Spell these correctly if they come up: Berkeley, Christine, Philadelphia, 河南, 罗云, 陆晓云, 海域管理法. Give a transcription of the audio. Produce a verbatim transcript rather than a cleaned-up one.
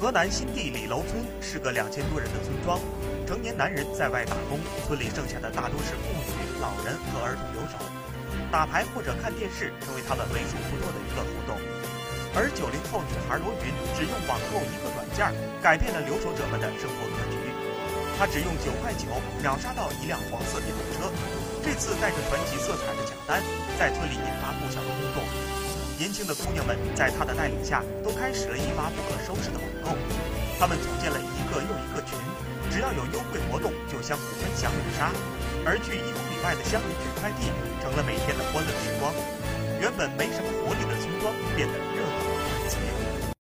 河南新地李楼村是个两千多人的村庄，成年男人在外打工，村里剩下的大多是妇女、老人和儿童留守。打牌或者看电视成为他们为数不多的娱乐活动。而九零后女孩罗云只用网购一个软件，改变了留守者们的生活格局。她只用九块九秒杀到一辆黄色电动车，这次带着传奇色彩的抢单，在村里引发不小的轰动。 年轻的姑娘们在她的带领下，都开始了一发不可收拾的网购。她们组建了一个又一个群，只要有优惠活动就相互分享秒杀。而去义乌以外的乡邻取快递，成了每天的欢乐时光。原本没什么活力的村庄变得热闹刺激。